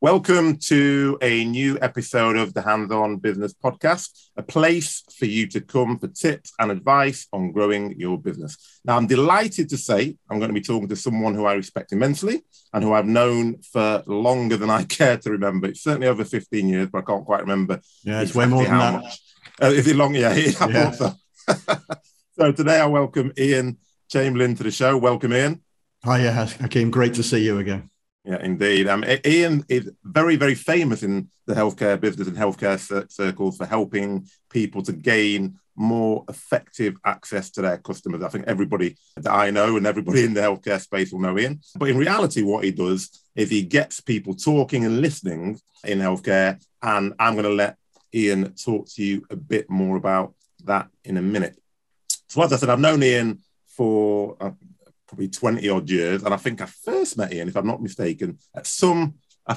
Welcome to a new episode of the Hands-On Business Podcast, a place for you to come for tips and advice on growing your business. Now, I'm delighted to say I'm going to be talking to someone who I respect immensely and who I've known for longer than I care to remember. It's certainly over 15 years, but I can't quite remember. Yeah, it's way more than that. Is it long? Yeah. Thought so. So today I welcome Ian Chamberlain to the show. Welcome, Ian. Hiya, Hakeem. Great to see you again. Yeah, indeed. Ian is very, very famous in the healthcare business and healthcare circles for helping people to gain more effective access to their customers. I think everybody that I know and everybody in the healthcare space will know Ian. But in reality, what he does is he gets people talking and listening in healthcare. And I'm going to let Ian talk to you a bit more about that in a minute. So as I said, I've known Ian for probably 20 odd years. And I think I first met Ian, if I'm not mistaken, at it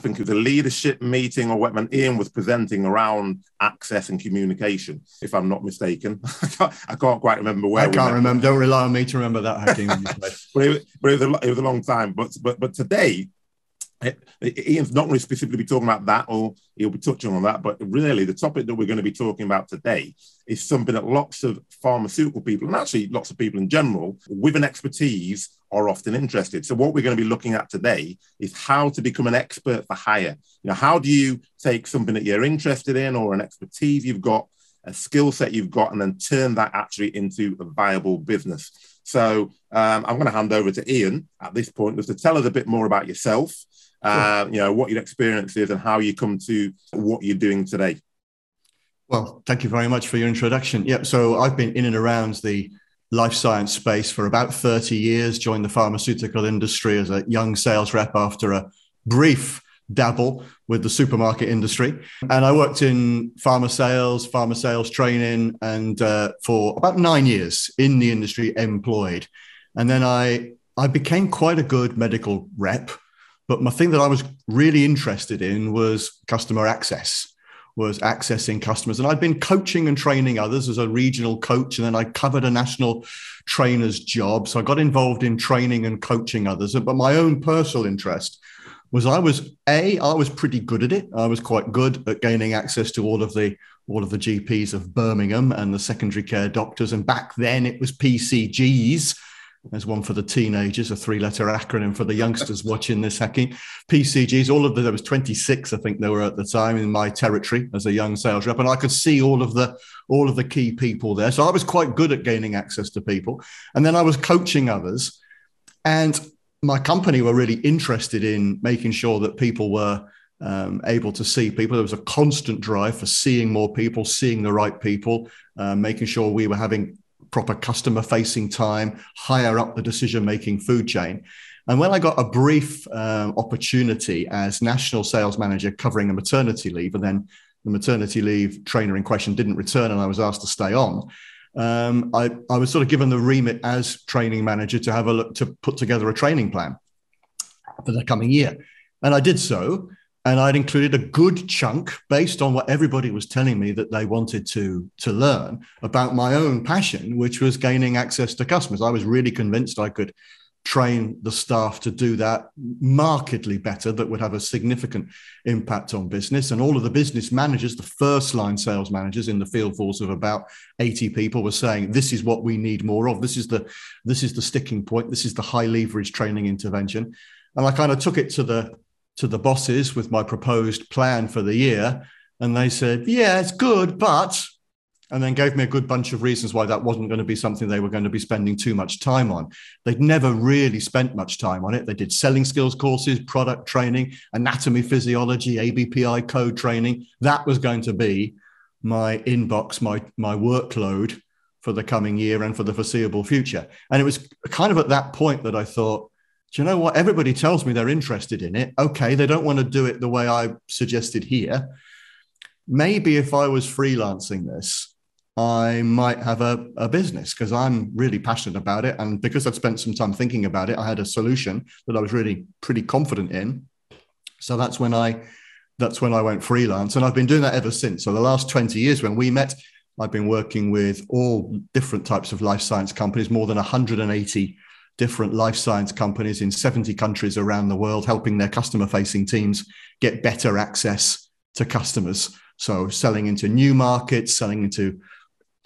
was a leadership meeting or when Ian was presenting around access and communication, if I'm not mistaken. I can't quite remember where. I can't remember. Don't rely on me to remember that, Hakeem. But it was a long time. But today, Ian's not going to specifically be talking about that, or he'll be touching on that, but really the topic that we're going to be talking about today is something that lots of pharmaceutical people, and actually lots of people in general, with an expertise are often interested. So what we're going to be looking at today is how to become an expert for hire. You know, how do you take something that you're interested in or an expertise you've got, a skill set you've got, and then turn that actually into a viable business? So I'm going to hand over to Ian at this point just to tell us a bit more about yourself. You know, what your experience is and how you come to what you're doing today. Well, thank you very much for your introduction. Yeah, so I've been in and around the life science space for about 30 years, joined the pharmaceutical industry as a young sales rep after a brief dabble with the supermarket industry. And I worked in pharma sales training, and for about 9 years in the industry employed. And then I became quite a good medical rep. But my thing that I was really interested in was customer access, was accessing customers. And I'd been coaching and training others as a regional coach, and then I covered a national trainer's job. So I got involved in training and coaching others. But my own personal interest was I was pretty good at it. I was quite good at gaining access to all of the GPs of Birmingham and the secondary care doctors. And back then it was PCGs. There's one for the teenagers, a three-letter acronym for the youngsters watching this, Hacking. PCGs, there was 26, I think there were at the time in my territory as a young sales rep, and I could see all of the key people there. So I was quite good at gaining access to people. And then I was coaching others, and my company were really interested in making sure that people were able to see people. There was a constant drive for seeing more people, seeing the right people, making sure we were having proper customer-facing time, higher up the decision-making food chain. And when I got a brief opportunity as national sales manager covering a maternity leave, and then the maternity leave trainer in question didn't return and I was asked to stay on, I was sort of given the remit as training manager to have a look to put together a training plan for the coming year. And I did so, and I'd included a good chunk based on what everybody was telling me that they wanted to learn about my own passion, which was gaining access to customers. I was really convinced I could train the staff to do that markedly better, that would have a significant impact on business. And all of the business managers, the first line sales managers in the field force of about 80 people, were saying, this is what we need more of. This is the sticking point. This is the high leverage training intervention. And I kind of took it to the bosses with my proposed plan for the year. And they said, yeah, it's good, but, and then gave me a good bunch of reasons why that wasn't going to be something they were going to be spending too much time on. They'd never really spent much time on it. They did selling skills courses, product training, anatomy, physiology, ABPI code training. That was going to be my inbox, my workload for the coming year and for the foreseeable future. And it was kind of at that point that I thought, do you know what? Everybody tells me they're interested in it. Okay, they don't want to do it the way I suggested here. Maybe if I was freelancing this, I might have a business, because I'm really passionate about it. And because I'd spent some time thinking about it, I had a solution that I was really pretty confident in. So that's when I went freelance. And I've been doing that ever since. So the last 20 years when we met, I've been working with all different types of life science companies, more than 180 different life science companies in 70 countries around the world, helping their customer-facing teams get better access to customers. So selling into new markets, selling into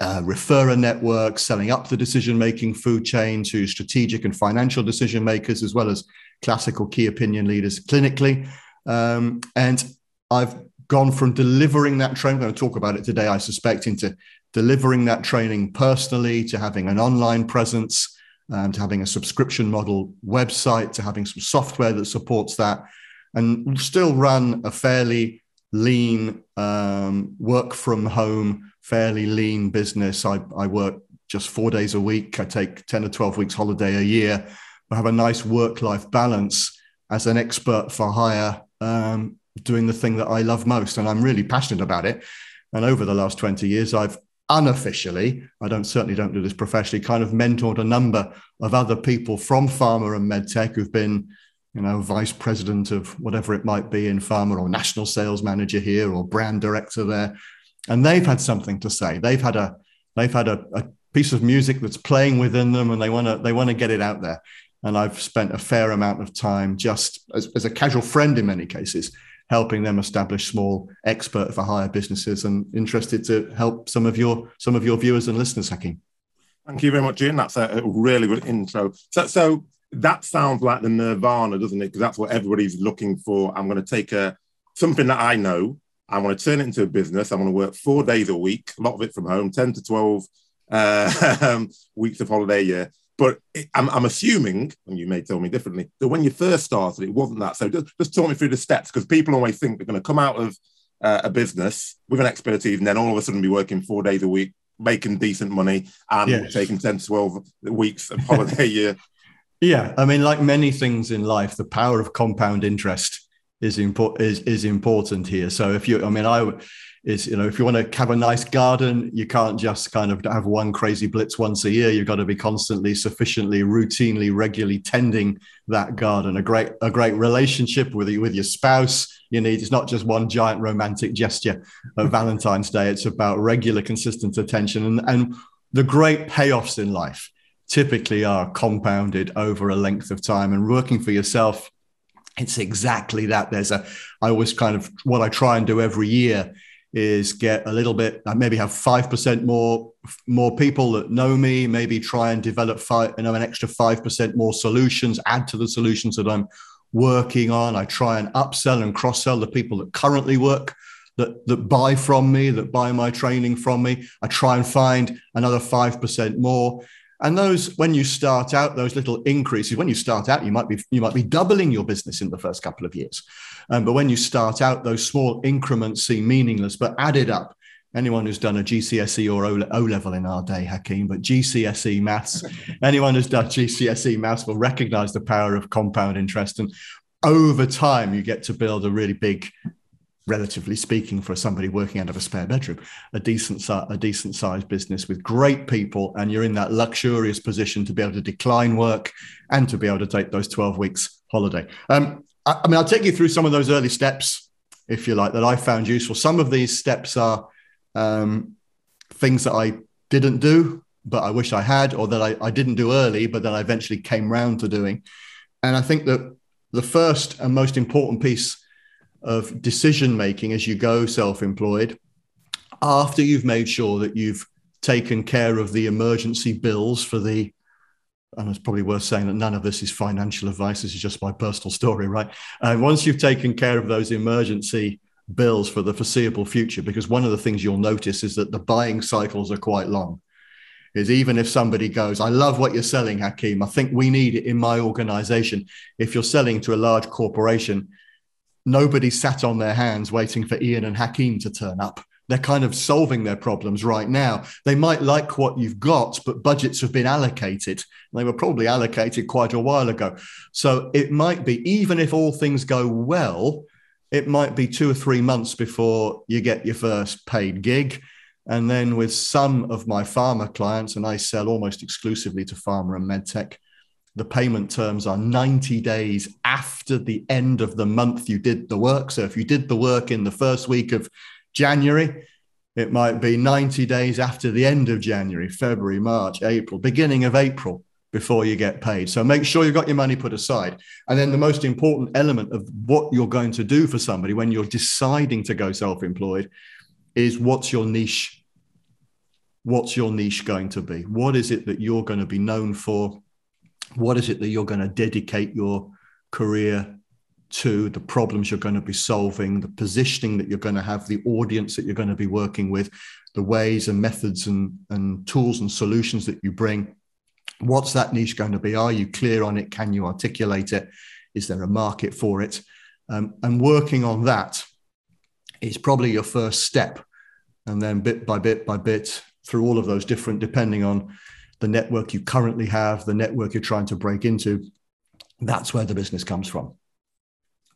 referrer networks, selling up the decision-making food chain to strategic and financial decision makers, as well as classical key opinion leaders clinically. And I've gone from delivering that training, I'm going to talk about it today, I suspect, into delivering that training personally, to having an online presence, to having a subscription model website, to having some software that supports that, and still run a fairly lean work from home, fairly lean business. I work just 4 days a week. I take 10 or 12 weeks holiday a year. I have a nice work-life balance as an expert for hire, doing the thing that I love most. And I'm really passionate about it. And over the last 20 years, I've unofficially, I certainly don't do this professionally, kind of mentored a number of other people from pharma and medtech who've been, you know, vice president of whatever it might be in pharma, or national sales manager here, or brand director there. And they've had something to say. They've had a piece of music that's playing within them, and they want to get it out there. And I've spent a fair amount of time just as a casual friend in many cases, helping them establish small expert for hire businesses, and interested to help some of your viewers and listeners, Hakeem. Thank you very much, Ian. That's a really good intro. So that sounds like the nirvana, doesn't it? Because that's what everybody's looking for. I'm going to take something that I know. I want to turn it into a business. I want to work 4 days a week, a lot of it from home, 10 to 12 weeks of holiday a year. But I'm assuming, and you may tell me differently, that when you first started, it wasn't that. So just talk me through the steps, because people always think they're going to come out of a business with an expertise and then all of a sudden be working 4 days a week, making decent money, and taking 10 to 12 weeks of holiday a year. Yeah, I mean, like many things in life, the power of compound interest is important here. So if you want to have a nice garden, you can't just kind of have one crazy blitz once a year. You've got to be constantly, sufficiently, routinely, regularly tending that garden. A great relationship with your spouse. It's not just one giant romantic gesture at Valentine's Day. It's about regular, consistent attention. And the great payoffs in life typically are compounded over a length of time. And working for yourself, it's exactly that. What I try and do every year is get a little bit, maybe have 5% more people that know me, maybe try and develop an extra 5% more solutions, add to the solutions that I'm working on. I try and upsell and cross-sell the people that currently work, that buy from me, that buy my training from me. I try and find another 5% more. And when you start out, you might be doubling your business in the first couple of years. But when you start out, those small increments seem meaningless, but added up, anyone who's done a GCSE or O-level in our day, Hakeem, but GCSE maths, anyone who's done GCSE maths will recognize the power of compound interest. And over time, you get to build a really big, relatively speaking, for somebody working out of a spare bedroom, a decent sized business with great people, and you're in that luxurious position to be able to decline work and to be able to take those 12 weeks holiday. I'll take you through some of those early steps, if you like, that I found useful. Some of these steps are things that I didn't do, but I wish I had, or that I didn't do early, but then I eventually came round to doing. And I think that the first and most important piece of decision-making as you go self-employed, after you've made sure that you've taken care of the emergency bills and it's probably worth saying that none of this is financial advice, this is just my personal story, right? And once you've taken care of those emergency bills for the foreseeable future, because one of the things you'll notice is that the buying cycles are quite long, is even if somebody goes, I love what you're selling, Hakeem, I think we need it in my organization. If you're selling to a large corporation, nobody sat on their hands waiting for Ian and Hakeem to turn up. They're kind of solving their problems right now. They might like what you've got, but budgets have been allocated. They were probably allocated quite a while ago. So it might be, even if all things go well, it might be 2 or 3 months before you get your first paid gig. And then with some of my pharma clients, and I sell almost exclusively to pharma and medtech, the payment terms are 90 days after the end of the month you did the work. So if you did the work in the first week of January, it might be 90 days after the end of January, February, March, April, beginning of April, before you get paid. So make sure you've got your money put aside. And then the most important element of what you're going to do for somebody when you're deciding to go self-employed is what's your niche? What's your niche going to be? What is it that you're going to be known for? What is it that you're going to dedicate your career to, the problems you're going to be solving, the positioning that you're going to have, the audience that you're going to be working with, the ways and methods and tools and solutions that you bring? What's that niche going to be? Are you clear on it? Can you articulate it? Is there a market for it? And working on that is probably your first step. And then bit by bit by bit, through all of those different, depending on the network you currently have, the network you're trying to break into, that's where the business comes from.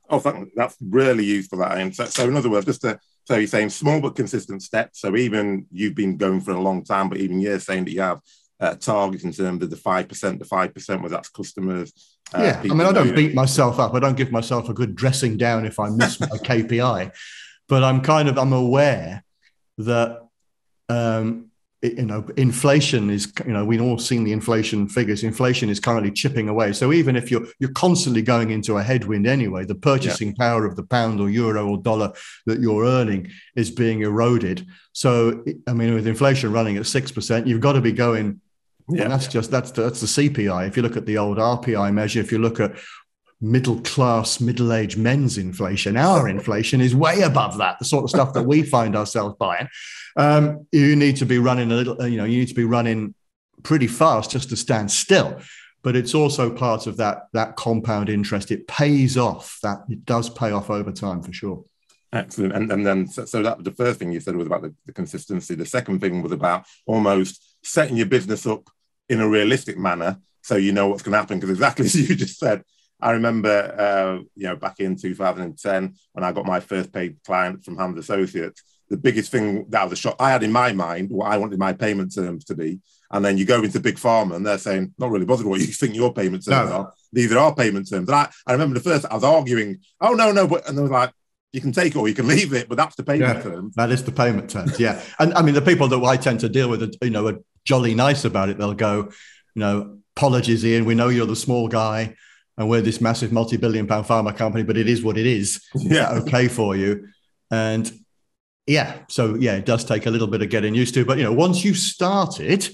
Oh, that's really useful, that, Ian. So in other words, just to, so you're saying small but consistent steps. So even you've been going for a long time, but even you're saying that you have targets in terms of the 5%, where that's customers. I mean, I don't beat myself up. I don't give myself a good dressing down if I miss my KPI, but I'm aware that, inflation is, we've all seen the inflation figures. Inflation is currently chipping away. So even if you're constantly going into a headwind anyway, the purchasing power of the pound or euro or dollar that you're earning is being eroded. So, with inflation running at 6%, you've got to be going, and that's the CPI. If you look at the old RPI measure, if you look at middle-class, middle-aged men's inflation, our inflation is way above that, the sort of stuff that we find ourselves buying. You need to be running running pretty fast just to stand still. But it's also part of that compound interest. It pays off. That it does pay off over time for sure. Excellent. And then, so that the first thing you said was about the consistency. The second thing was about almost setting your business up in a realistic manner so you know what's going to happen. Because exactly as you just said, I remember, back in 2010, when I got my first paid client from Hamd Associates, the biggest thing that was a shock, I had in my mind what I wanted my payment terms to be. And then you go into Big Pharma and they're saying, not really bothered what you think your payment terms are. These are our payment terms. And I remember the first, I was arguing, oh, no. And they were like, you can take it or you can leave it, but that's the payment terms. That is the payment terms, yeah. And the people that I tend to deal with, are jolly nice about it. They'll go, apologies, Ian, we know you're the small guy, and we're this massive multi-billion-pound pharma company, but it is what it is. Yeah, okay for you. And it does take a little bit of getting used to. But once you start it,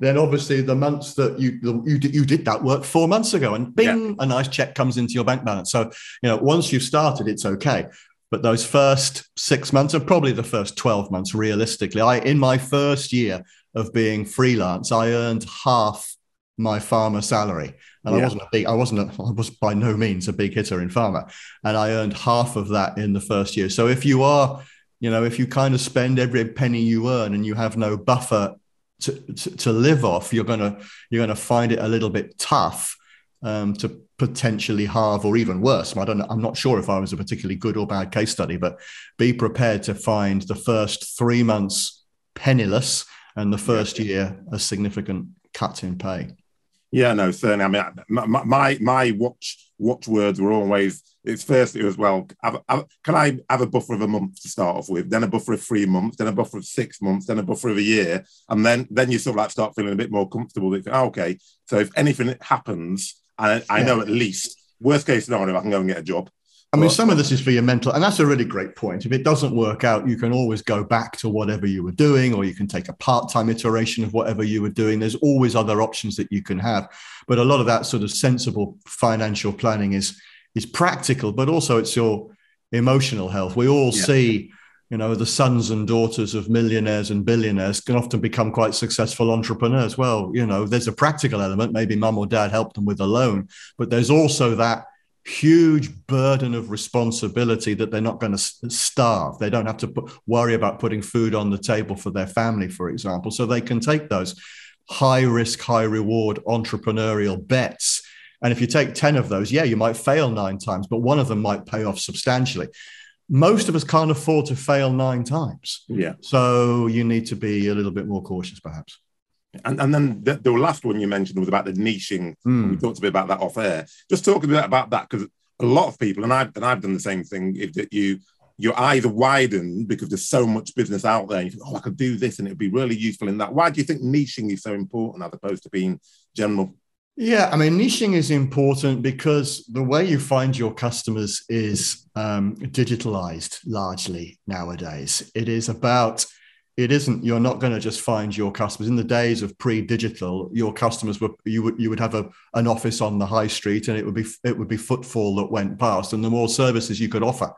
then obviously the months that you did that work 4 months ago, and bing, a nice check comes into your bank balance. So once you've started, it's okay. But those first 6 months, and probably the first 12 months, realistically, in my first year of being freelance, I earned half my pharma salary. And I was by no means a big hitter in pharma. And I earned half of that in the first year. So if you are, if you kind of spend every penny you earn and you have no buffer to live off, you're going to find it a little bit tough to potentially halve or even worse. I don't know. I'm not sure if I was a particularly good or bad case study, but be prepared to find the first 3 months penniless and the first year a significant cut in pay. Yeah, no, certainly. My watchwords were always, can I have a buffer of a month to start off with, then a buffer of 3 months, then a buffer of 6 months, then a buffer of a year, and then you sort of start feeling a bit more comfortable. That okay, so if anything happens, I know at least, worst case scenario, I can go and get a job. Some of this is for your mental, and that's a really great point. If it doesn't work out, you can always go back to whatever you were doing, or you can take a part-time iteration of whatever you were doing. There's always other options that you can have. But a lot of that sort of sensible financial planning is practical, but also it's your emotional health. We all see, the sons and daughters of millionaires and billionaires can often become quite successful entrepreneurs. Well, there's a practical element. Maybe mum or dad helped them with a loan, but there's also that huge burden of responsibility that they're not going to starve. They don't have to worry about putting food on the table for their family, for example. So they can take those high risk, high reward entrepreneurial bets. And if you take 10 of those, you might fail 9 times, but one of them might pay off substantially. Most of us can't afford to fail 9 times. Yeah. So you need to be a little bit more cautious, perhaps. And then the last one you mentioned was about the niching. We talked a bit about that off air. Just talk a bit about that, because a lot of people, and I've done the same thing, is that you're either widened because there's so much business out there, and you think, I could do this, and it would be really useful in that. Why do you think niching is so important as opposed to being general Yeah, I mean, niching is important because the way you find your customers is digitalized largely nowadays. You're not going to just find your customers. In the days of pre-digital, your customers you would have an office on the high street, and it would be footfall that went past. And the more services you could offer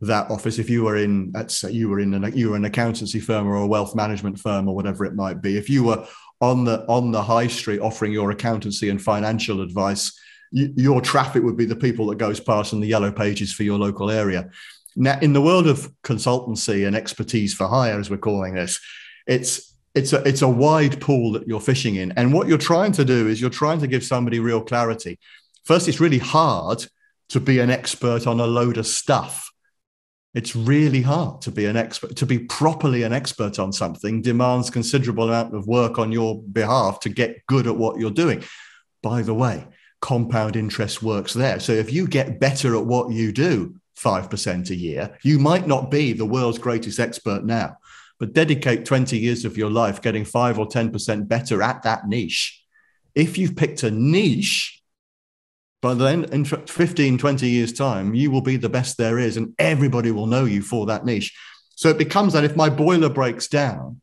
that office, if you were in, let's say you were an accountancy firm or a wealth management firm or whatever it might be, if you were on the high street offering your accountancy and financial advice, your traffic would be the people that goes past in the yellow pages for your local area. Now, in the world of consultancy and expertise for hire, as we're calling this, it's a wide pool that you're fishing in. And what you're trying to do is you're trying to give somebody real clarity. First, it's really hard to be an expert on a load of stuff. It's really hard to be an expert. To be properly an expert on something demands considerable amount of work on your behalf to get good at what you're doing. By the way, compound interest works there. So if you get better at what you do 5% a year, you might not be the world's greatest expert now, but dedicate 20 years of your life getting 5 or 10% better at that niche. If you've picked a niche, but then in 15, 20 years' time, you will be the best there is and everybody will know you for that niche. So it becomes that if my boiler breaks down,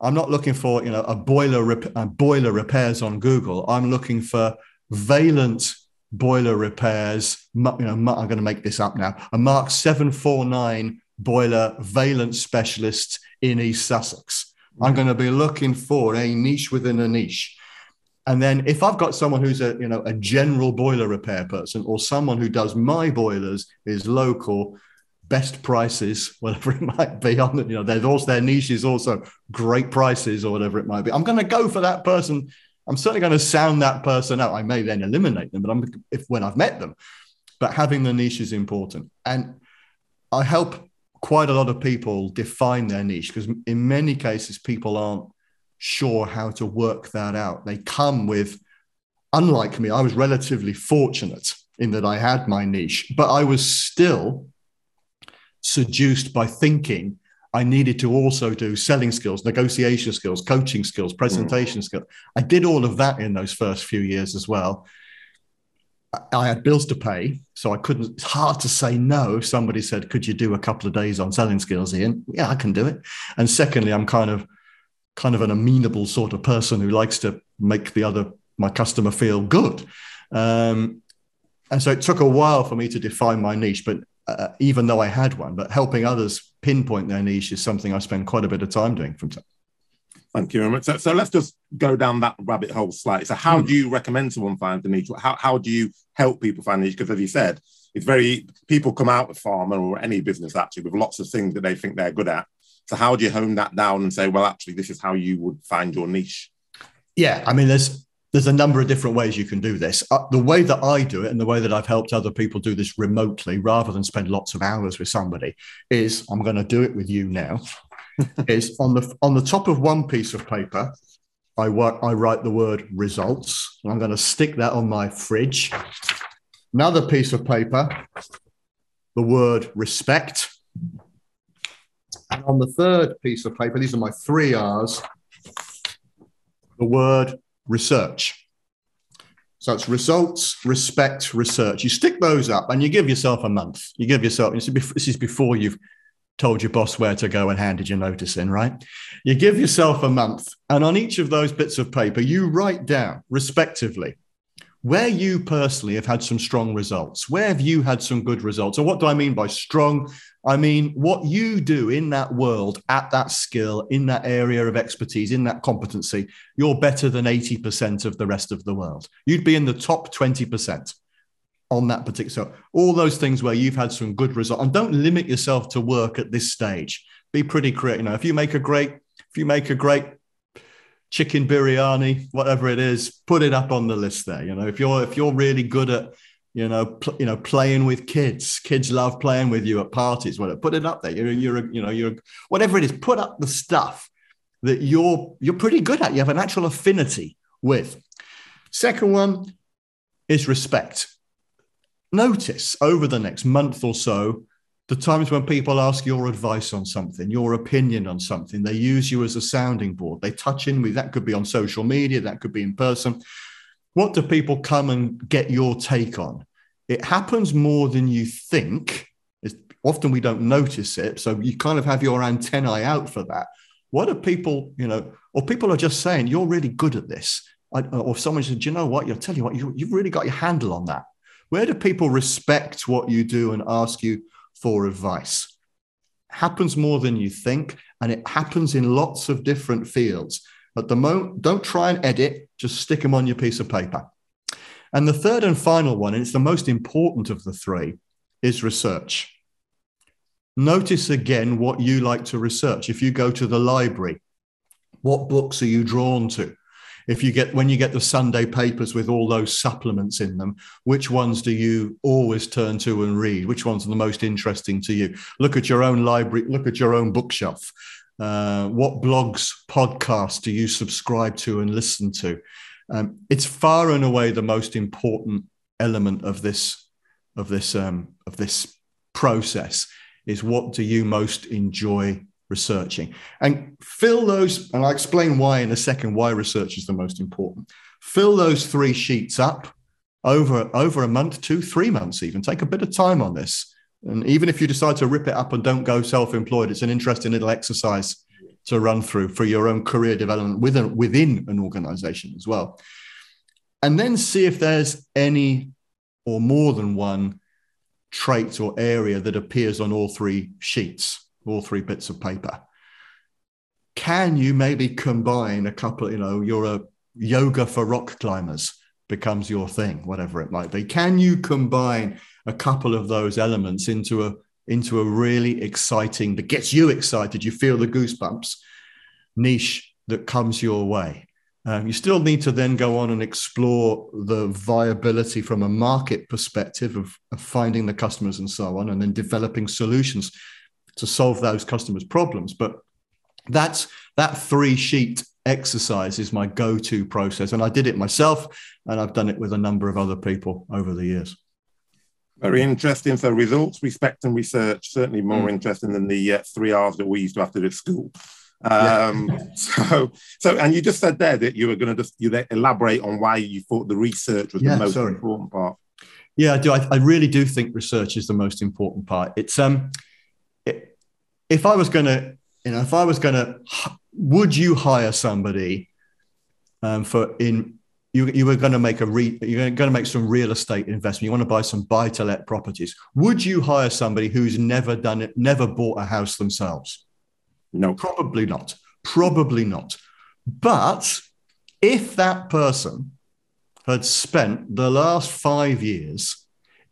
I'm not looking for boiler repairs on Google. I'm looking for valent boiler repairs. I'm going to make this up now. A Mark 749 boiler valent specialist in East Sussex. I'm going to be looking for a niche within a niche. And then if I've got someone who's a general boiler repair person or someone who does my boilers, is local, best prices, whatever it might be, their niche is also great prices or whatever it might be, I'm going to go for that person. I'm certainly going to sound that person out. I may then eliminate them, but when I've met them. But having the niche is important. And I help quite a lot of people define their niche because in many cases, people aren't sure how to work that out. They come with, unlike me, I was relatively fortunate in that I had my niche, but I was still seduced by thinking I needed to also do selling skills, negotiation skills, coaching skills, presentation skills. I did all of that in those first few years as well. I had bills to pay, so it's hard to say no. Somebody said, could you do a couple of days on selling skills, Ian? Yeah, I can do it. And secondly, I'm kind of an amenable sort of person who likes to make my customer feel good. And so it took a while for me to define my niche, but even though I had one, but helping others pinpoint their niche is something I spend quite a bit of time doing from time. Thank you very much. So let's just go down that rabbit hole slightly. So how do you recommend someone find the niche? How do you help people find the niche? Because as you said, people come out of pharma or any business actually with lots of things that they think they're good at. So how do you hone that down and say, well, actually, this is how you would find your niche? Yeah, I mean, there's a number of different ways you can do this. The way that I do it and the way that I've helped other people do this remotely, rather than spend lots of hours with somebody, is I'm going to do it with you now, is on the top of one piece of paper, I write the word results, and I'm going to stick that on my fridge. Another piece of paper, the word respect. And on the third piece of paper, these are my 3 R's, the word research. So it's results, respect, research. You stick those up and you give yourself a month. This is before you've told your boss where to go and handed your notice in, right? You give yourself a month. And on each of those bits of paper, you write down, respectively, where you personally have had some strong results. Where have you had some good results? And what do I mean by strong? I mean, what you do in that world, at that skill, in that area of expertise, in that competency, you're better than 80% of the rest of the world. You'd be in the top 20% on that particular. So all those things where you've had some good results. And don't limit yourself to work at this stage. Be pretty creative. If you make a great chicken biryani, whatever it is, put it up on the list there. If you're really good at, playing with kids love playing with you at parties, whatever, put it up there. Whatever it is, put up the stuff that you're pretty good at. You have a natural affinity with. Second one is respect. Notice over the next month or so, the times when people ask your advice on something, your opinion on something, they use you as a sounding board. They touch in with, that could be on social media, that could be in person. what do people come and get your take on? It happens more than you think. Often we don't notice it. So you kind of have your antennae out for that. What are people, you know, or people are just saying, you're really good at this. Or someone said, you know what, you've really got your handle on that. Where do people respect what you do and ask you for advice? Happens more than you think. And it happens in lots of different fields. At the moment, don't try and edit, just stick them on your piece of paper. And the third and final one, and it's the most important of the three, is research. Notice again what you like to research. If you go to the library, what books are you drawn to? When you get the Sunday papers with all those supplements in them, which ones do you always turn to and read? Which ones are the most interesting to you? Look at your own library, look at your own bookshelf. What blogs, podcasts do you subscribe to and listen to? It's far and away the most important element of this process. Is what do you most enjoy researching? And fill those, and I'll explain why in a second, why research is the most important. Fill those three sheets up over a month, 2-3 months even. Take a bit of time on this. And even if you decide to rip it up and don't go self-employed, it's an interesting little exercise to run through for your own career development within an organization as well. And then see if there's any or more than one trait or area that appears on all three sheets, all three bits of paper. Can you maybe combine a couple, you're a yoga for rock climbers becomes your thing, whatever it might be. Can you combine a couple of those elements into a really exciting, that gets you excited, you feel the goosebumps, niche that comes your way? You still need to then go on and explore the viability from a market perspective of finding the customers and so on, and then developing solutions to solve those customers' problems. But that three-sheet exercise is my go-to process. And I did it myself, and I've done it with a number of other people over the years. Very interesting. So results, respect, and research, certainly more interesting than the 3 R's that we used to have to do at school. And you just said there that you were going to elaborate on why you thought the research was the most important part. Yeah, I do. I really do think research is the most important part. It's if I was going to, would you hire somebody you're going to make some real estate investment. You want to buy some buy-to-let properties. Would you hire somebody who's never done it, never bought a house themselves? No, probably not. But if that person had spent the last 5 years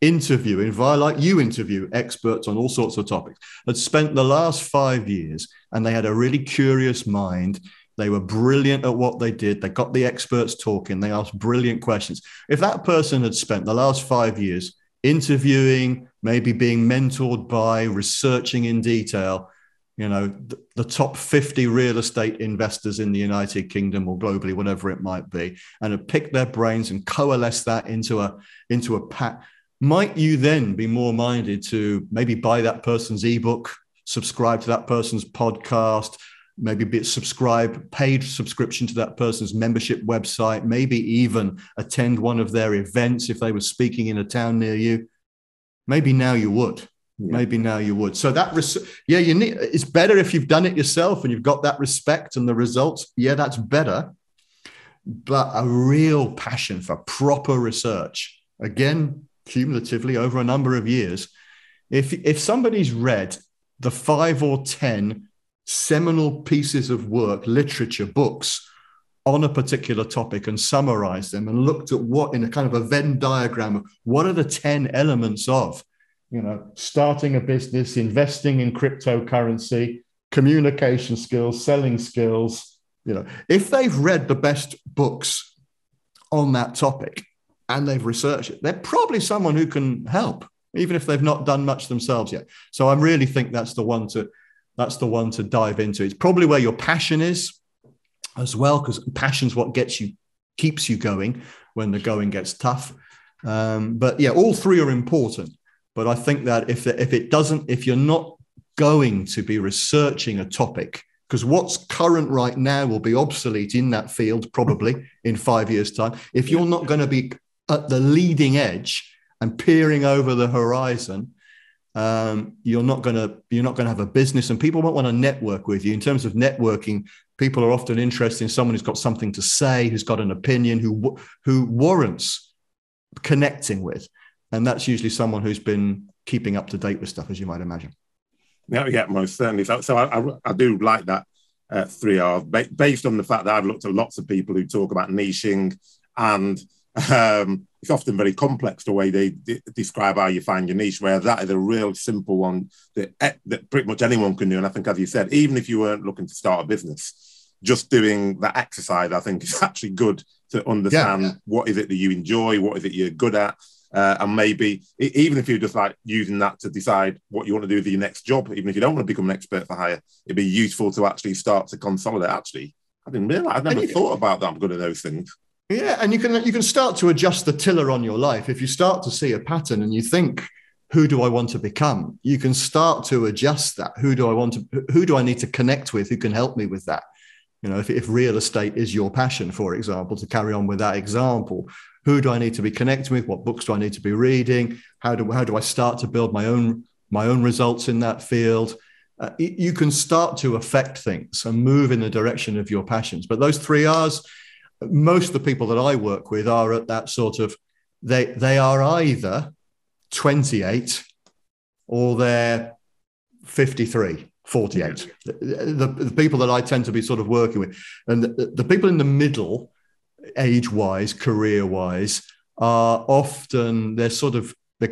interviewing, like you interview experts on all sorts of topics, had spent the last 5 years and they had a really curious mind, they were brilliant at what they did, they got the experts talking, they asked brilliant questions. If that person had spent the last 5 years interviewing, maybe being mentored by, researching in detail, the top 50 real estate investors in the United Kingdom or globally, whatever it might be, and pick their brains and coalesce that into a pack. Might you then be more minded to maybe buy that person's ebook, subscribe to that person's podcast, maybe paid subscription to that person's membership website, maybe even attend one of their events if they were speaking in a town near you? Maybe now you would. Yeah. Maybe now you would. So that, it's better if you've done it yourself and you've got that respect and the results. Yeah, that's better. But a real passion for proper research, again, cumulatively over a number of years. If somebody's read the 5 or 10 seminal pieces of work, literature, books on a particular topic and summarized them and looked at what in a kind of a Venn diagram of what are the 10 elements of, starting a business, investing in cryptocurrency, communication skills, selling skills, if they've read the best books on that topic and they've researched it, they're probably someone who can help, even if they've not done much themselves yet. So I really think that's the one to dive into. It's probably where your passion is as well, because passion's what keeps you going when the going gets tough. But yeah, all three are important. But I think that if you're not going to be researching a topic because what's current right now will be obsolete in that field probably in 5 years' time. If you're not going to be at the leading edge and peering over the horizon, you're not going to have a business, and people won't want to network with you. In terms of networking, people are often interested in someone who's got something to say, who's got an opinion, who warrants connecting with, and that's usually someone who's been keeping up to date with stuff, as you might imagine. Yeah, most certainly. So I do like that 3R, based on the fact that I've looked at lots of people who talk about niching, and it's often very complex the way they describe how you find your niche, where that is a real simple one that pretty much anyone can do. And I think, as you said, even if you weren't looking to start a business, just doing that exercise, I think, is actually good to understand what is it that you enjoy, what is it you're good at. And maybe even if you're just like using that to decide what you want to do with your next job, even if you don't want to become an expert for hire, it'd be useful to actually start to consolidate. Actually, I didn't realize, I've never thought about that. I'm good at those things. Yeah. And you can start to adjust the tiller on your life. If you start to see a pattern and you think, who do I want to become? You can start to adjust that. Who do I need to connect with? Who can help me with that? You know, if real estate is your passion, for example, to carry on with that example, who do I need to be connecting with? What books do I need to be reading? How do I start to build my own results in that field? You can start to affect things and move in the direction of your passions. But those 3 R's, most of the people that I work with are at that sort of, they are either 28 or they're 53, 48. The people that I tend to be sort of working with. And the people in the middle, age-wise, career-wise, are often, they're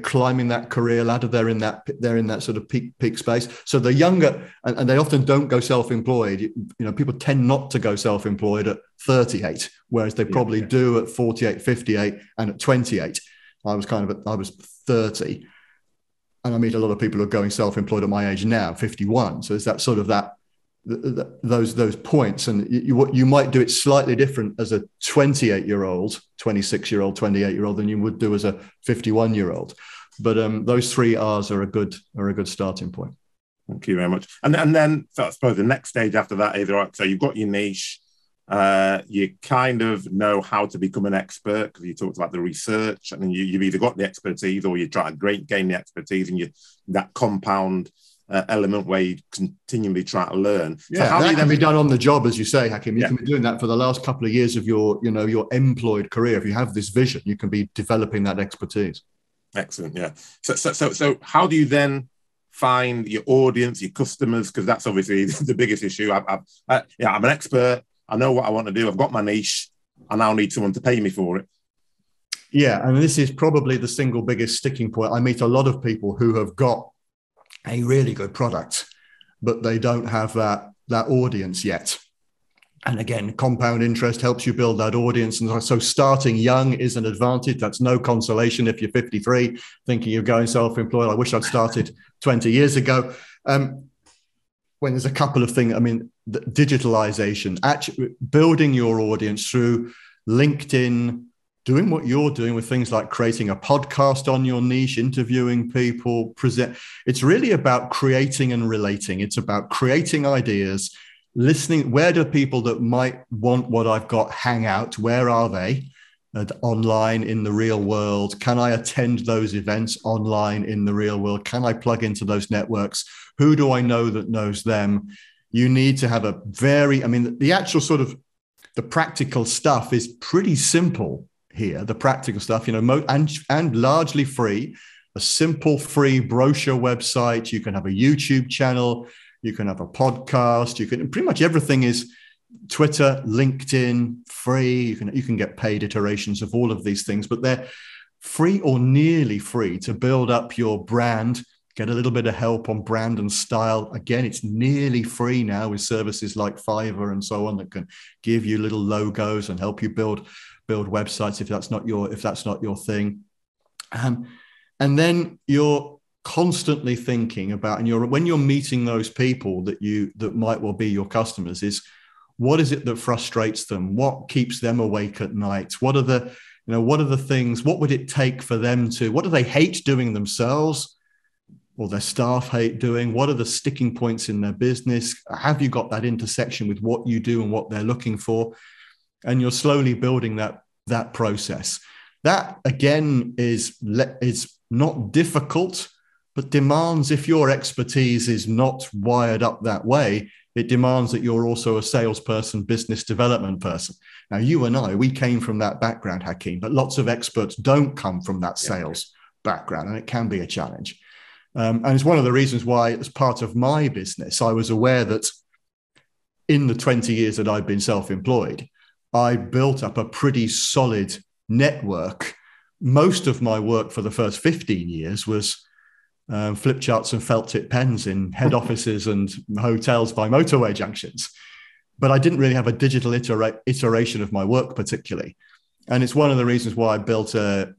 climbing that career ladder. They're in that sort of peak space. So the younger, and they often don't go self-employed. You know, people tend not to go self-employed at 38, whereas they probably do at 48, 58, and at 28. I was 30, and I meet a lot of people who are going self-employed at my age now, 51. So it's that sort of those points, and you might do it slightly different as a 28-year-old, 26-year-old, 28-year-old than you would do as a 51-year-old. But those 3 R's are a good starting point. Thank you very much. And then, so I suppose the next stage after that is, right, so you've got your niche, you kind of know how to become an expert, because you talked about the research, and you've either got the expertise or you try to gain the expertise, and that compound element where you continually try to learn. Yeah, so how that can be done on the job, as you say, Hakeem. You can be doing that for the last couple of years of your employed career. If you have this vision, you can be developing that expertise. Excellent. Yeah. So how do you then find your audience, your customers? Because that's obviously the biggest issue. I'm an expert. I know what I want to do. I've got my niche. I now need someone to pay me for it. Yeah, and this is probably the single biggest sticking point. I meet a lot of people who have got a really good product, but they don't have that audience yet. And again, compound interest helps you build that audience. And so starting young is an advantage. That's no consolation if you're 53, thinking you're going self-employed. I wish I'd started 20 years ago. When there's a couple of things, I mean, digitalization, actually building your audience through LinkedIn, doing what you're doing with things like creating a podcast on your niche, interviewing people, present. It's really about creating and relating. It's about creating ideas, listening. Where do people that might want what I've got hang out? Where are they? Online, in the real world? Can I attend those events online in the real world? Can I plug into those networks? Who do I know that knows them? You need to have the actual sort of the practical stuff is pretty simple. Here, the practical stuff, you know, and largely free, a simple free brochure website. You can have a YouTube channel, you can have a podcast, you can pretty much everything is Twitter, LinkedIn, free. You can get paid iterations of all of these things, but they're free or nearly free to build up your brand. Get a little bit of help on brand and style. Again, it's nearly free now with services like Fiverr and so on that can give you little logos and help you build websites if that's not your thing. And then you're constantly thinking about, and when you're meeting those people that might well be your customers, is what is it that frustrates them? What keeps them awake at night? What are the things? What would it take for them to? What do they hate doing themselves? or their staff hate doing? What are the sticking points in their business? Have you got that intersection with what you do and what they're looking for? And you're slowly building that process. That, again, is not difficult, but demands, if your expertise is not wired up that way, it demands that you're also a salesperson, business development person. Now, you and I, we came from that background, Hakeem, but lots of experts don't come from that sales background, and it can be a challenge. And it's one of the reasons why, as part of my business, I was aware that in the 20 years that I've been self-employed, I built up a pretty solid network. Most of my work for the first 15 years was flip charts and felt tip pens in head offices and hotels by motorway junctions. But I didn't really have a digital iteration of my work particularly. And it's one of the reasons why I built and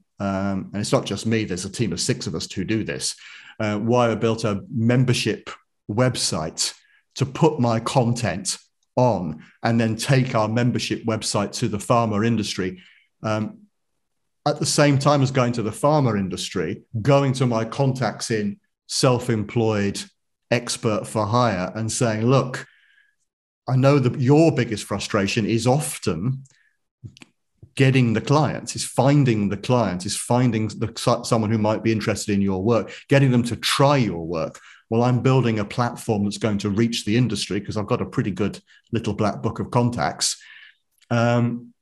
it's not just me, there's a team of 6 of us who do this, why I built a membership website to put my content on and then take our membership website to the pharma industry. At the same time as going to the pharma industry, going to my contacts in self-employed expert for hire and saying, look, I know that your biggest frustration is often getting the clients, is finding someone who might be interested in your work, getting them to try your work. Well, I'm building a platform that's going to reach the industry because I've got a pretty good little black book of contacts.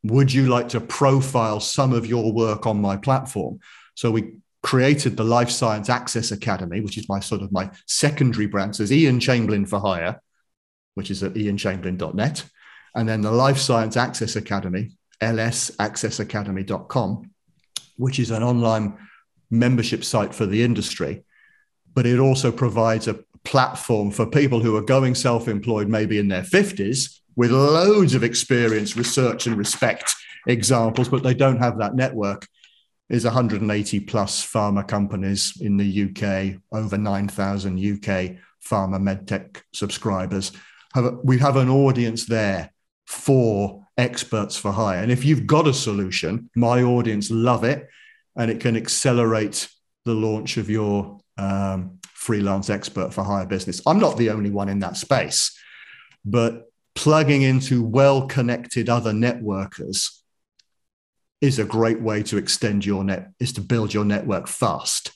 Would you like to profile some of your work on my platform? So we created the Life Science Access Academy, which is my secondary branch. There's Ian Chamberlain for hire, which is at ianchamberlain.net. And then the Life Science Access Academy, lsaccessacademy.com, which is an online membership site for the industry. But it also provides a platform for people who are going self-employed, maybe in their 50s, with loads of experience, research and respect examples, but they don't have that network. There's 180 plus pharma companies in the UK, over 9,000 UK pharma medtech subscribers. We have an audience there for experts for hire. And if you've got a solution, my audience love it, and it can accelerate the launch of your freelance expert for hire business. I'm not the only one in that space, but plugging into well-connected other networkers is a great way to extend your is to build your network fast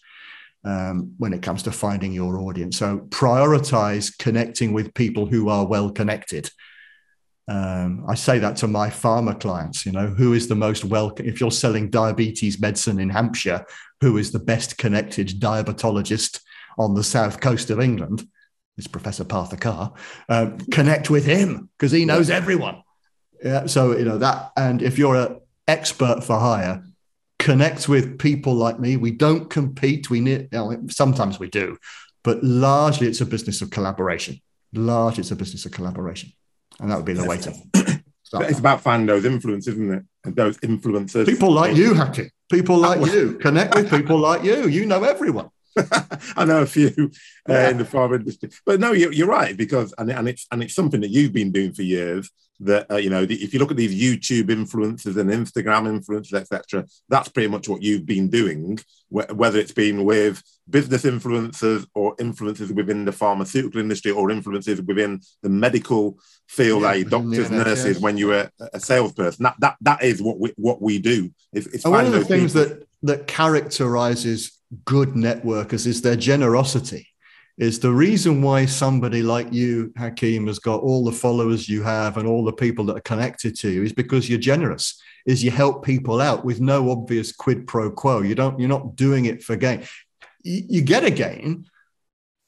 when it comes to finding your audience. So prioritize connecting with people who are well-connected. I say that to my pharma clients, who is the most if you're selling diabetes medicine in Hampshire, who is the best connected diabetologist on the south coast of England? It's Professor Partha Carr. Connect with him because he knows everyone. Yeah, so, that. And if you're an expert for hire, connect with people like me. We don't compete. Sometimes we do, but largely it's a business of collaboration. And that would be the way to start. It's about finding those influencers, isn't it? And those influencers. People like you, Hakeem. People like you. Connect with people like you. You know everyone. I know a few in the pharma industry, but no, you're right, because it's something that you've been doing for years. That if you look at these YouTube influencers and Instagram influencers, etc., that's pretty much what you've been doing. Whether it's been with business influencers or influencers within the pharmaceutical industry or influencers within the medical field, like doctors, nurses. When you were a salesperson, that is what we do. It's one of the things that characterizes good networkers is their generosity. Is the reason why somebody like you, Hakeem, has got all the followers you have and all the people that are connected to you is because you're generous, is you help people out with no obvious quid pro quo. You're not doing it for gain. You get a gain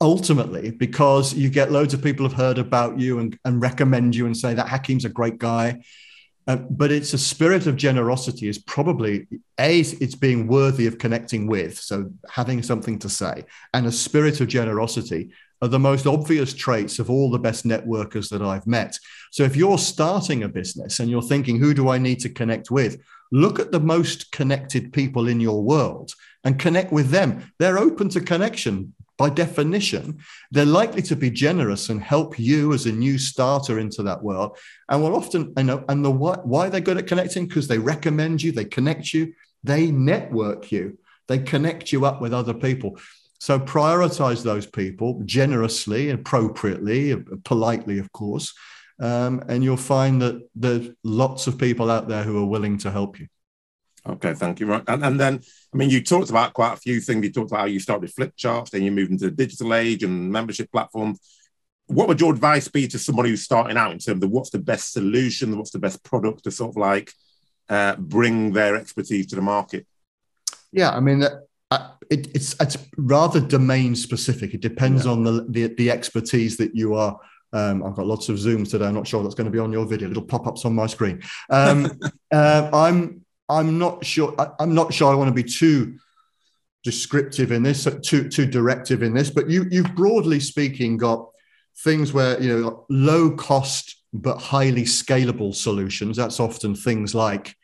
ultimately because you get loads of people have heard about you and recommend you and say that Hakeem's a great guy. But it's a spirit of generosity is probably, it's being worthy of connecting with, so having something to say, and a spirit of generosity are the most obvious traits of all the best networkers that I've met. So if you're starting a business and you're thinking, who do I need to connect with? Look at the most connected people in your world and connect with them. They're open to connection. By definition, they're likely to be generous and help you as a new starter into that world. And we'll often, why they're good at connecting, because they recommend you, they connect you, they network you, they connect you up with other people. So prioritize those people generously, appropriately, politely, of course, and you'll find that there's lots of people out there who are willing to help you. Okay, thank you. Right. And then, I mean, you talked about quite a few things. You talked about how you started flip charts, then you moved into the digital age and membership platforms. What would your advice be to somebody who's starting out in terms of what's the best solution, what's the best product to sort of like bring their expertise to the market? Yeah, I mean, it's rather domain specific. It depends on the expertise that you are. I've got lots of Zooms today. I'm not sure that's going to be on your video. Little pop-ups on my screen. I'm not sure. I'm not sure I want to be too descriptive in this, too directive in this. But you've broadly speaking got things where, you know, low cost but highly scalable solutions. That's often things like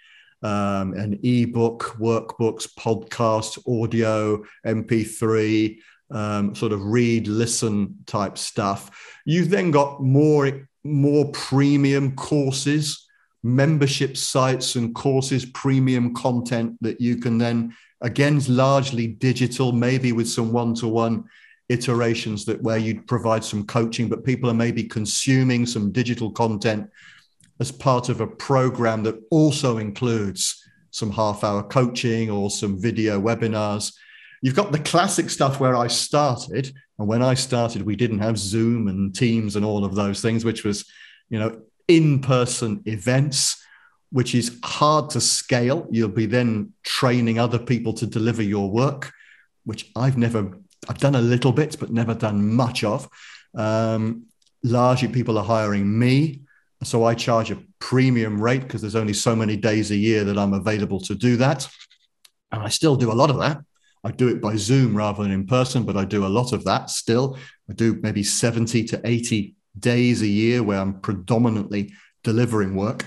an ebook, workbooks, podcast, audio, MP3, sort of read, listen type stuff. You've then got more premium courses, membership sites and courses, premium content that you can then, again, largely digital, maybe with some one-to-one iterations that where you'd provide some coaching, but people are maybe consuming some digital content as part of a program that also includes some half-hour coaching or some video webinars. You've got the classic stuff where I started, and when I started, we didn't have Zoom and Teams and all of those things, which was, you know, in-person events, which is hard to scale. You'll be then training other people to deliver your work, which I've done a little bit, but never done much of. Largely people are hiring me. So I charge a premium rate because there's only so many days a year that I'm available to do that. And I still do a lot of that. I do it by Zoom rather than in person, but I do a lot of that still. I do maybe 70 to 80 days a year where I'm predominantly delivering work.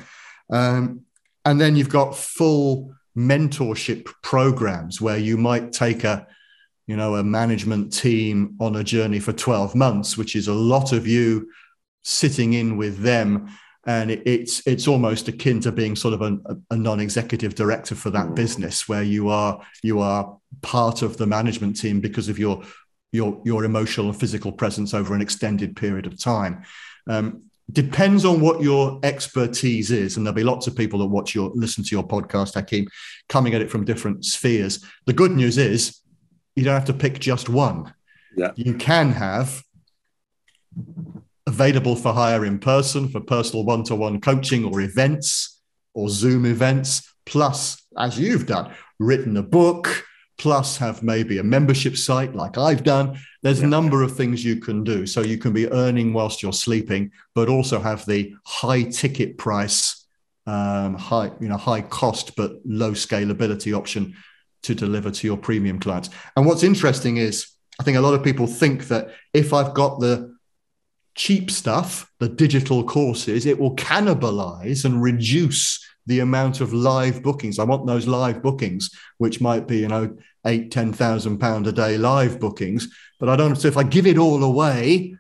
And then you've got full mentorship programs where you might take a management team on a journey for 12 months, which is a lot of you sitting in with them. And it's almost akin to being sort of a non-executive director for that business where you are part of the management team because of your emotional and physical presence over an extended period of time. Depends on what your expertise is. And there'll be lots of people that listen to your podcast, Hakeem, coming at it from different spheres. The good news is you don't have to pick just one. Yeah. You can have available for hire in person for personal one-to-one coaching or events or Zoom events, plus, as you've done, written a book, plus have maybe a membership site like I've done. There's a number of things you can do. So you can be earning whilst you're sleeping, but also have the high ticket price, high cost, but low scalability option to deliver to your premium clients. And what's interesting is I think a lot of people think that if I've got the cheap stuff, the digital courses, it will cannibalize and reduce the amount of live bookings. I want those live bookings, which might be, £8,000-10,000 a day live bookings, but I don't. So if I give it all away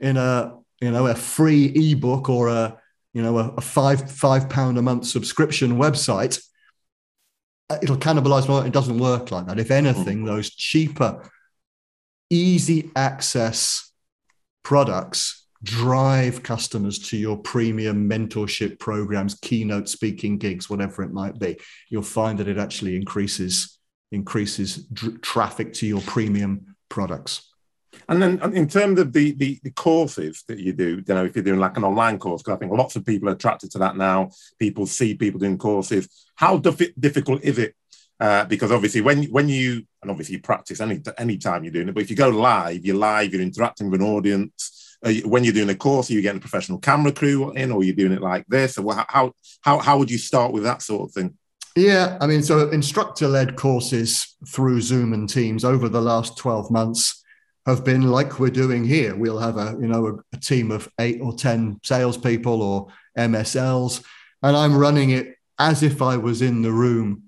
in a free ebook or a £5 a month subscription website, it'll cannibalize more. It doesn't work like that. If anything, those cheaper, easy access products drive customers to your premium mentorship programs, keynote speaking gigs, whatever it might be. You'll find that it actually increases traffic to your premium products. And then in terms of the courses that you do, if you're doing like an online course, because I think lots of people are attracted to that now. People see people doing courses. How difficult is it? Because obviously when you practice any time you're doing it, but if you go live, you're interacting with an audience. When you're doing a course, are you getting a professional camera crew in, or are you doing it like this? Or how would you start with that sort of thing? Yeah, I mean, so instructor-led courses through Zoom and Teams over the last 12 months have been like we're doing here. We'll have a team of 8 or 10 salespeople or MSLs, and I'm running it as if I was in the room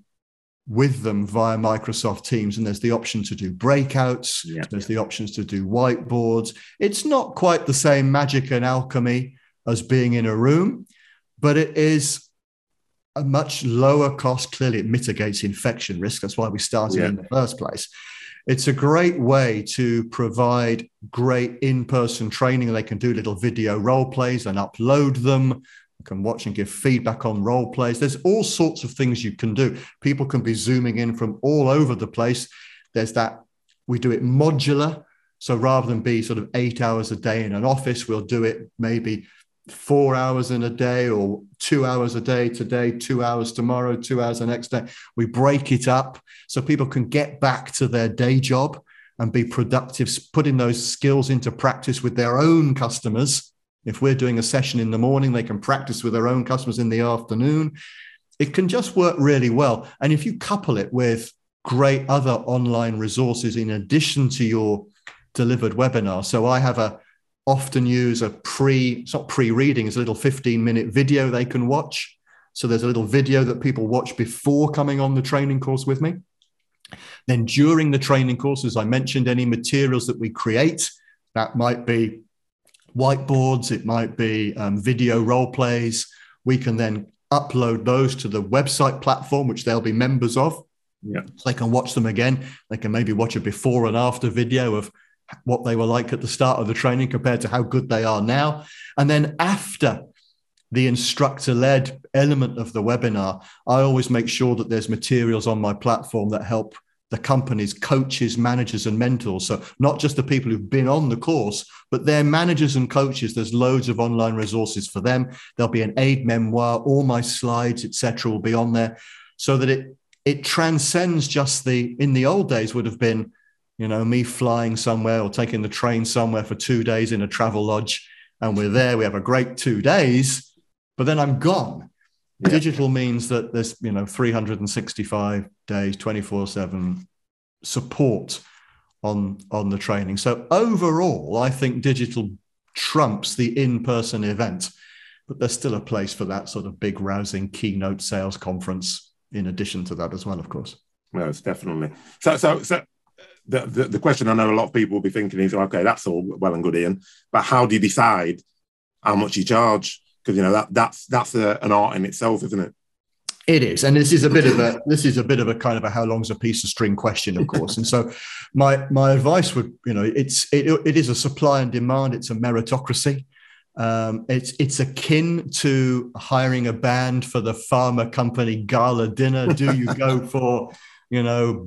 with them via Microsoft Teams, and there's the option to do breakouts, there's the options to do whiteboards. It's not quite the same magic and alchemy as being in a room, but it is a much lower cost. Clearly, it mitigates infection risk. That's why we started in the first place. It's a great way to provide great in-person training. They can do little video role plays and upload them. You can watch and give feedback on role plays. There's all sorts of things you can do. People can be zooming in from all over the place. There's that, we do it modular. So rather than be sort of 8 hours a day in an office, we'll do it maybe 4 hours in a day or 2 hours a day today, 2 hours tomorrow, 2 hours the next day. We break it up so people can get back to their day job and be productive, putting those skills into practice with their own customers. If we're doing a session in the morning, they can practice with their own customers in the afternoon. It can just work really well. And if you couple it with great other online resources in addition to your delivered webinar. So I have a often use a it's not pre-reading, it's a little 15-minute video they can watch. So there's a little video that people watch before coming on the training course with me. Then during the training course, as I mentioned, any materials that we create, that might be whiteboards, it might be video role plays. We can then upload those to the website platform, which they'll be members of. Yeah. So they can watch them again. They can maybe watch a before and after video of what they were like at the start of the training compared to how good they are now. And then after the instructor-led element of the webinar, I always make sure that there's materials on my platform that help the company's coaches, managers, and mentors. So not just the people who've been on the course, but their managers and coaches. There's loads of online resources for them. There'll be an aid memoir, all my slides, etc., will be on there so that it transcends just in the old days would have been, you know, me flying somewhere or taking the train somewhere for 2 days in a travel lodge, and we're there, we have a great 2 days, but then I'm gone. Yeah. Digital means that there's, 365 days, 24/7 support on the training. So overall, I think digital trumps the in-person event, but there's still a place for that sort of big, rousing keynote sales conference in addition to that as well, of course. No, it's definitely. So. The question I know a lot of people will be thinking is, okay, that's all well and good, Ian, but how do you decide how much you charge? Because that's an art in itself, isn't it? It is, and this is a bit of a kind of a how long's a piece of string question, of course. And so my advice would, it is a supply and demand. It's a meritocracy. It's akin to hiring a band for the pharma company gala dinner. Do you go for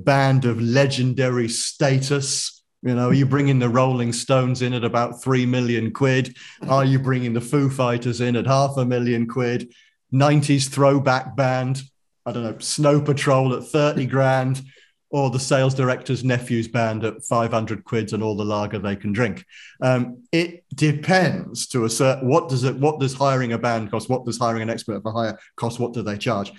band of legendary status? Are you bringing the Rolling Stones in at about 3 million quid? Are you bringing the Foo Fighters in at $500,000? 90s throwback band, I don't know, Snow Patrol at 30 grand, or the sales director's nephew's band at 500 quid and all the lager they can drink. It depends to a certain, what does hiring a band cost? What does hiring an expert for hire cost? What do they charge?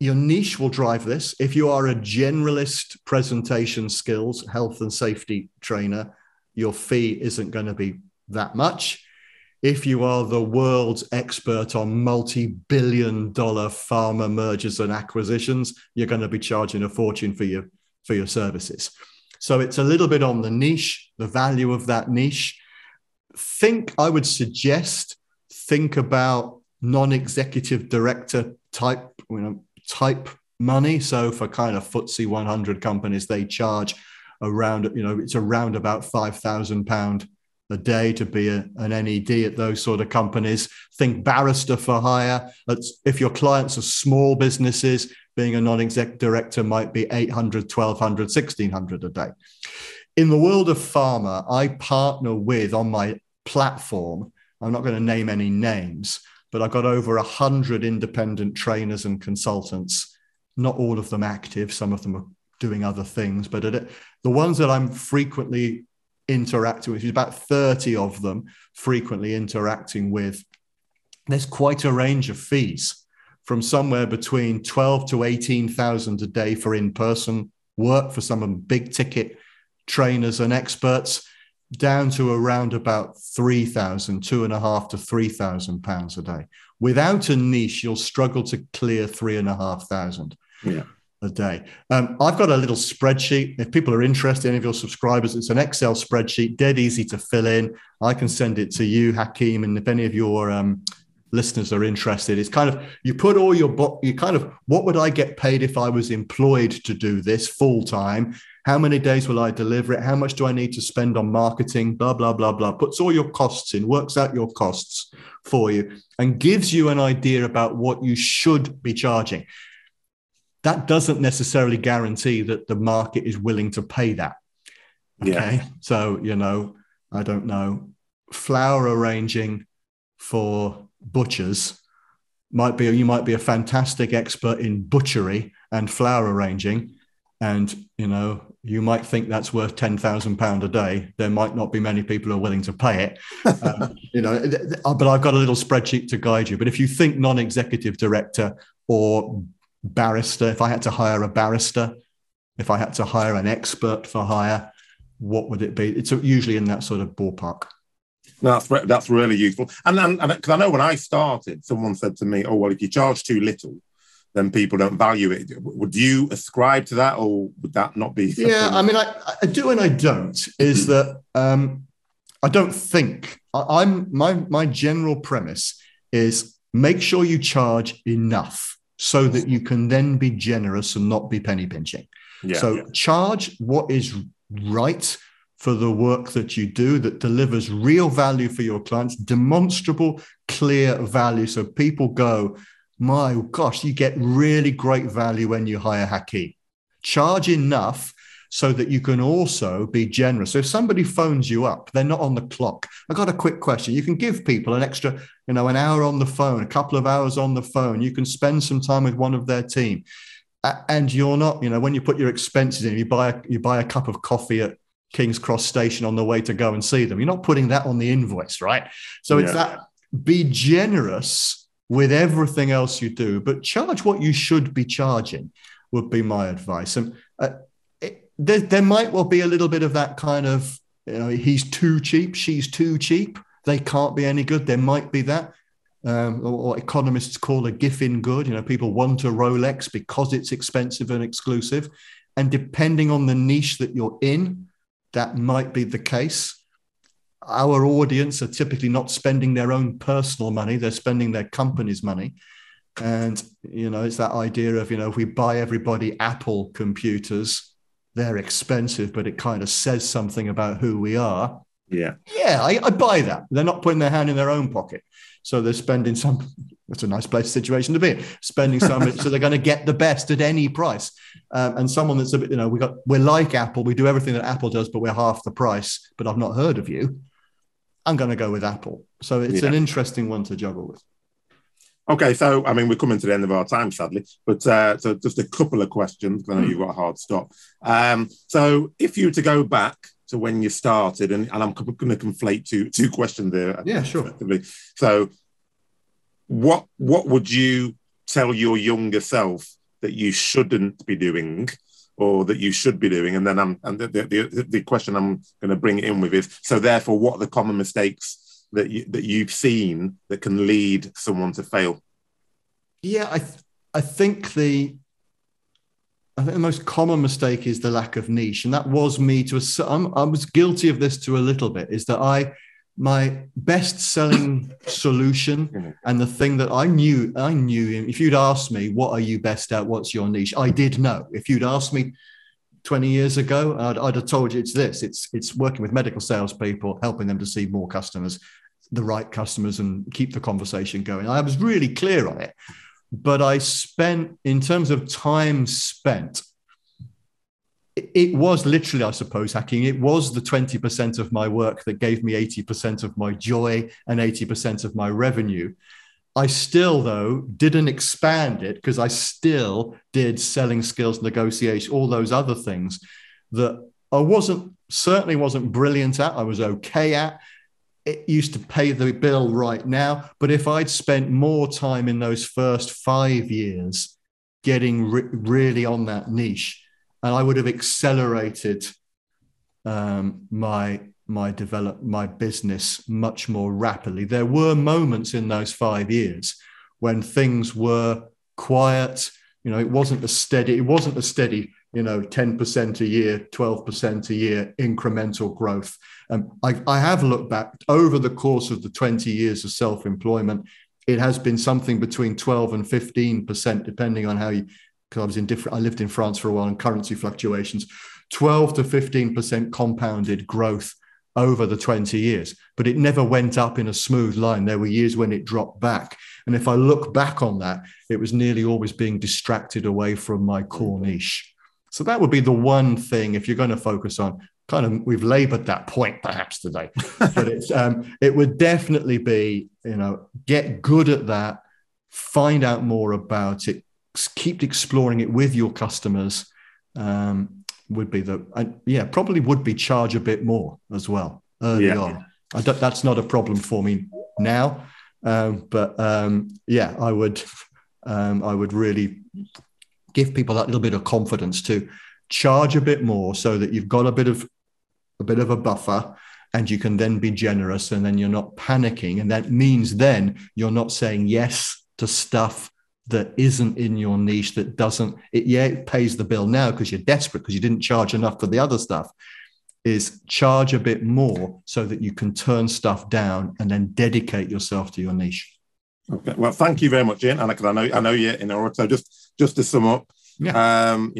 Your niche will drive this. If you are a generalist presentation skills, health and safety trainer, your fee isn't going to be that much. If you are the world's expert on multi-billion-dollar pharma mergers and acquisitions, you're going to be charging a fortune for your services. So it's a little bit on the niche, the value of that niche. I would suggest think about non-executive director type money. So for kind of FTSE 100 companies, they charge around, it's around about £5,000 a day to be an NED at those sort of companies. Think barrister for hire. If your clients are small businesses, being a non-exec director might be £800, £1,200, £1,600 a day. In the world of pharma, I partner with, on my platform, I'm not going to name any names, but I've got over 100 independent trainers and consultants, not all of them active. Some of them are doing other things, but the ones that I'm frequently interacting with, about 30 of them frequently interacting with, there's quite a range of fees from somewhere between 12 to 18,000 a day for in-person work for some of them big ticket trainers and experts, down to around about 3,000, £2,500 to £3,000 a day. Without a niche, you'll struggle to clear 3,500 a day. I've got a little spreadsheet. If people are interested, any of your subscribers, it's an Excel spreadsheet, dead easy to fill in. I can send it to you, Hakeem, and if any of your listeners are interested. It's kind of, you put all you kind of, what would I get paid if I was employed to do this full time? How many days will I deliver it? How much do I need to spend on marketing? Blah, blah, blah, blah. Puts all your costs in, works out your costs for you, and gives you an idea about what you should be charging. That doesn't necessarily guarantee that the market is willing to pay that. Okay. Yeah. So, you know, I don't know, flower arranging for butchers might be, you might be a fantastic expert in butchery and flower arranging. And, you know, you might think that's worth £10,000 a day. There might not be many people who are willing to pay it, you know, but I've got a little spreadsheet to guide you. But if you think non-executive director or barrister, if I had to hire a barrister, if I had to hire an expert for hire, what would it be? It's usually in that sort of ballpark. No, that's really useful. And because I know when I started, someone said to me, oh, well, if you charge too little, then people don't value it. Would you ascribe to that, or would that not be? Yeah, I mean, I do and I don't. Is that I don't think I'm my general premise is make sure you charge enough so that you can then be generous and not be penny pinching. Yeah, so charge what is right for the work that you do that delivers real value for your clients, demonstrable, clear value. So people go, my gosh, you get really great value when you hire Hakeem. Charge enough so that you can also be generous. So if somebody phones you up, they're not on the clock. I got a quick question. You can give people an extra, you know, an hour on the phone, a couple of hours on the phone. You can spend some time with one of their team. And you're not, you know, when you put your expenses in, you buy a cup of coffee at King's Cross Station on the way to go and see them. You're not putting that on the invoice, right? So it's that, be generous with everything else you do, but charge what you should be charging would be my advice. And there might well be a little bit of that kind of, you know, he's too cheap, she's too cheap, they can't be any good. There might be that, what economists call a Giffen good. You know, people want a Rolex because it's expensive and exclusive. And depending on the niche that you're in, that might be the case. Our audience are typically not spending their own personal money. They're spending their company's money. And, you know, it's that idea of, you know, if we buy everybody Apple computers, they're expensive, but it kind of says something about who we are. Yeah. Yeah, I buy that. They're not putting their hand in their own pocket. So they're spending some, that's a nice place situation to be in, spending some, so they're going to get the best at any price. And someone that's a bit, you know, we're like Apple. We do everything that Apple does, but we're half the price, but I've not heard of you. I'm going to go with Apple. So it's an interesting one to juggle with. Okay, so, I mean, we're coming to the end of our time, sadly, but so just a couple of questions, because I know you've got a hard stop. So if you were to go back to when you started, and I'm going to conflate two questions there. Yeah, sure. So what would you tell your younger self that you shouldn't be doing, or that you should be doing? And then the question I'm going to bring it in with is, so therefore, what are the common mistakes that you've seen that can lead someone to fail? Yeah, I think the most common mistake is the lack of niche. And that was me I was guilty of this to a little bit, is that my best-selling solution and the thing that I knew, if you'd asked me, what are you best at? What's your niche? I did know. If you'd asked me 20 years ago, I'd have told you it's this. It's working with medical salespeople, helping them to see more customers, the right customers, and keep the conversation going. I was really clear on it. But I spent, in terms of time spent, it was literally, I suppose, hacking. It was the 20% of my work that gave me 80% of my joy and 80% of my revenue. I still, though, didn't expand it, because I still did selling skills, negotiation, all those other things that I certainly wasn't brilliant at. I was okay at. It used to pay the bill right now. But if I'd spent more time in those first 5 years getting really on that niche, and I would have accelerated my business much more rapidly. There were moments in those 5 years when things were quiet. You know, it wasn't a steady, you know, 10% a year, 12% a year incremental growth. I have looked back over the course of the 20 years of self-employment it has been something between 12 and 15%, depending on how you, because I lived in France for a while, and currency fluctuations, 12 to 15% compounded growth over the 20 years, but it never went up in a smooth line. There were years when it dropped back. And if I look back on that, it was nearly always being distracted away from my core niche. So that would be the one thing, if you're going to focus on, kind of, we've labored that point perhaps today, but it's, it would definitely be, you know, get good at that, find out more about it, keep exploring it with your customers, would be the, yeah, probably would be charge a bit more as well early on. That's not a problem for me now, yeah, I would really give people that little bit of confidence to charge a bit more, so that you've got a bit of a buffer, and you can then be generous, and then you're not panicking, and that means then you're not saying yes to stuff that isn't in your niche, that doesn't, it pays the bill now because you're desperate because you didn't charge enough for the other stuff. Is charge a bit more so that you can turn stuff down and then dedicate yourself to your niche. Okay. Well, thank you very much, Ian. And I know you're in order. So just to sum up, you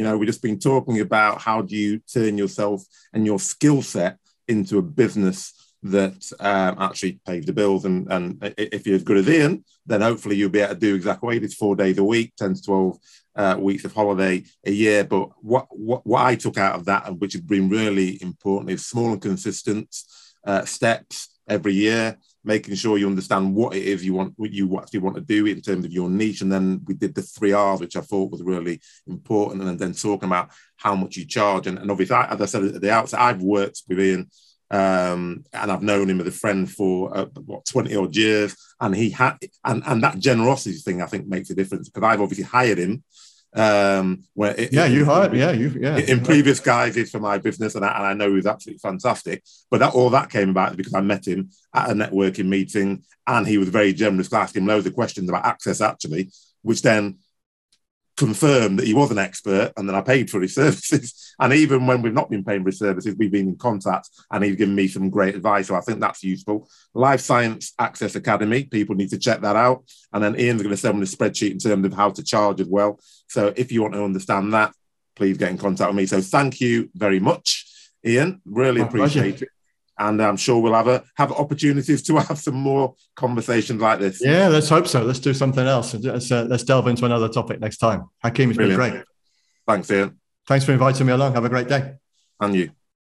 know, we've just been talking about how do you turn yourself and your skill set into a business that actually paid the bills. And if you're as good as Ian, then hopefully you'll be able to do exactly what it is, 4 days a week, 10 to 12 weeks of holiday a year. But what I took out of that, and which has been really important, is small and consistent steps every year, making sure you understand what it is you want, what you actually want to do in terms of your niche. And then we did the 3 R's, which I thought was really important. And then talking about how much you charge. And obviously, as I said at the outset, I've worked with Ian, and I've known him as a friend for 20 odd years, and he had, and that generosity thing I think makes a difference, because I've obviously hired him. In previous guises for my business, and I know he was absolutely fantastic. But that all that came about because I met him at a networking meeting, and he was very generous, asking loads of questions about Access actually, which then confirmed that he was an expert, and then I paid for his services. And even when we've not been paying for his services, we've been in contact, and he's given me some great advice. So I think that's useful. Life Science Access Academy, people need to check that out. And then Ian's going to send me a spreadsheet in terms of how to charge as well. So if you want to understand that, please get in contact with me. So thank you very much, Ian. Really appreciate it. And I'm sure we'll have opportunities to have some more conversations like this. Yeah, let's hope so. Let's do something else. Let's delve into another topic next time. Hakeem, it's been great. Thanks, Ian. Thanks for inviting me along. Have a great day. And you.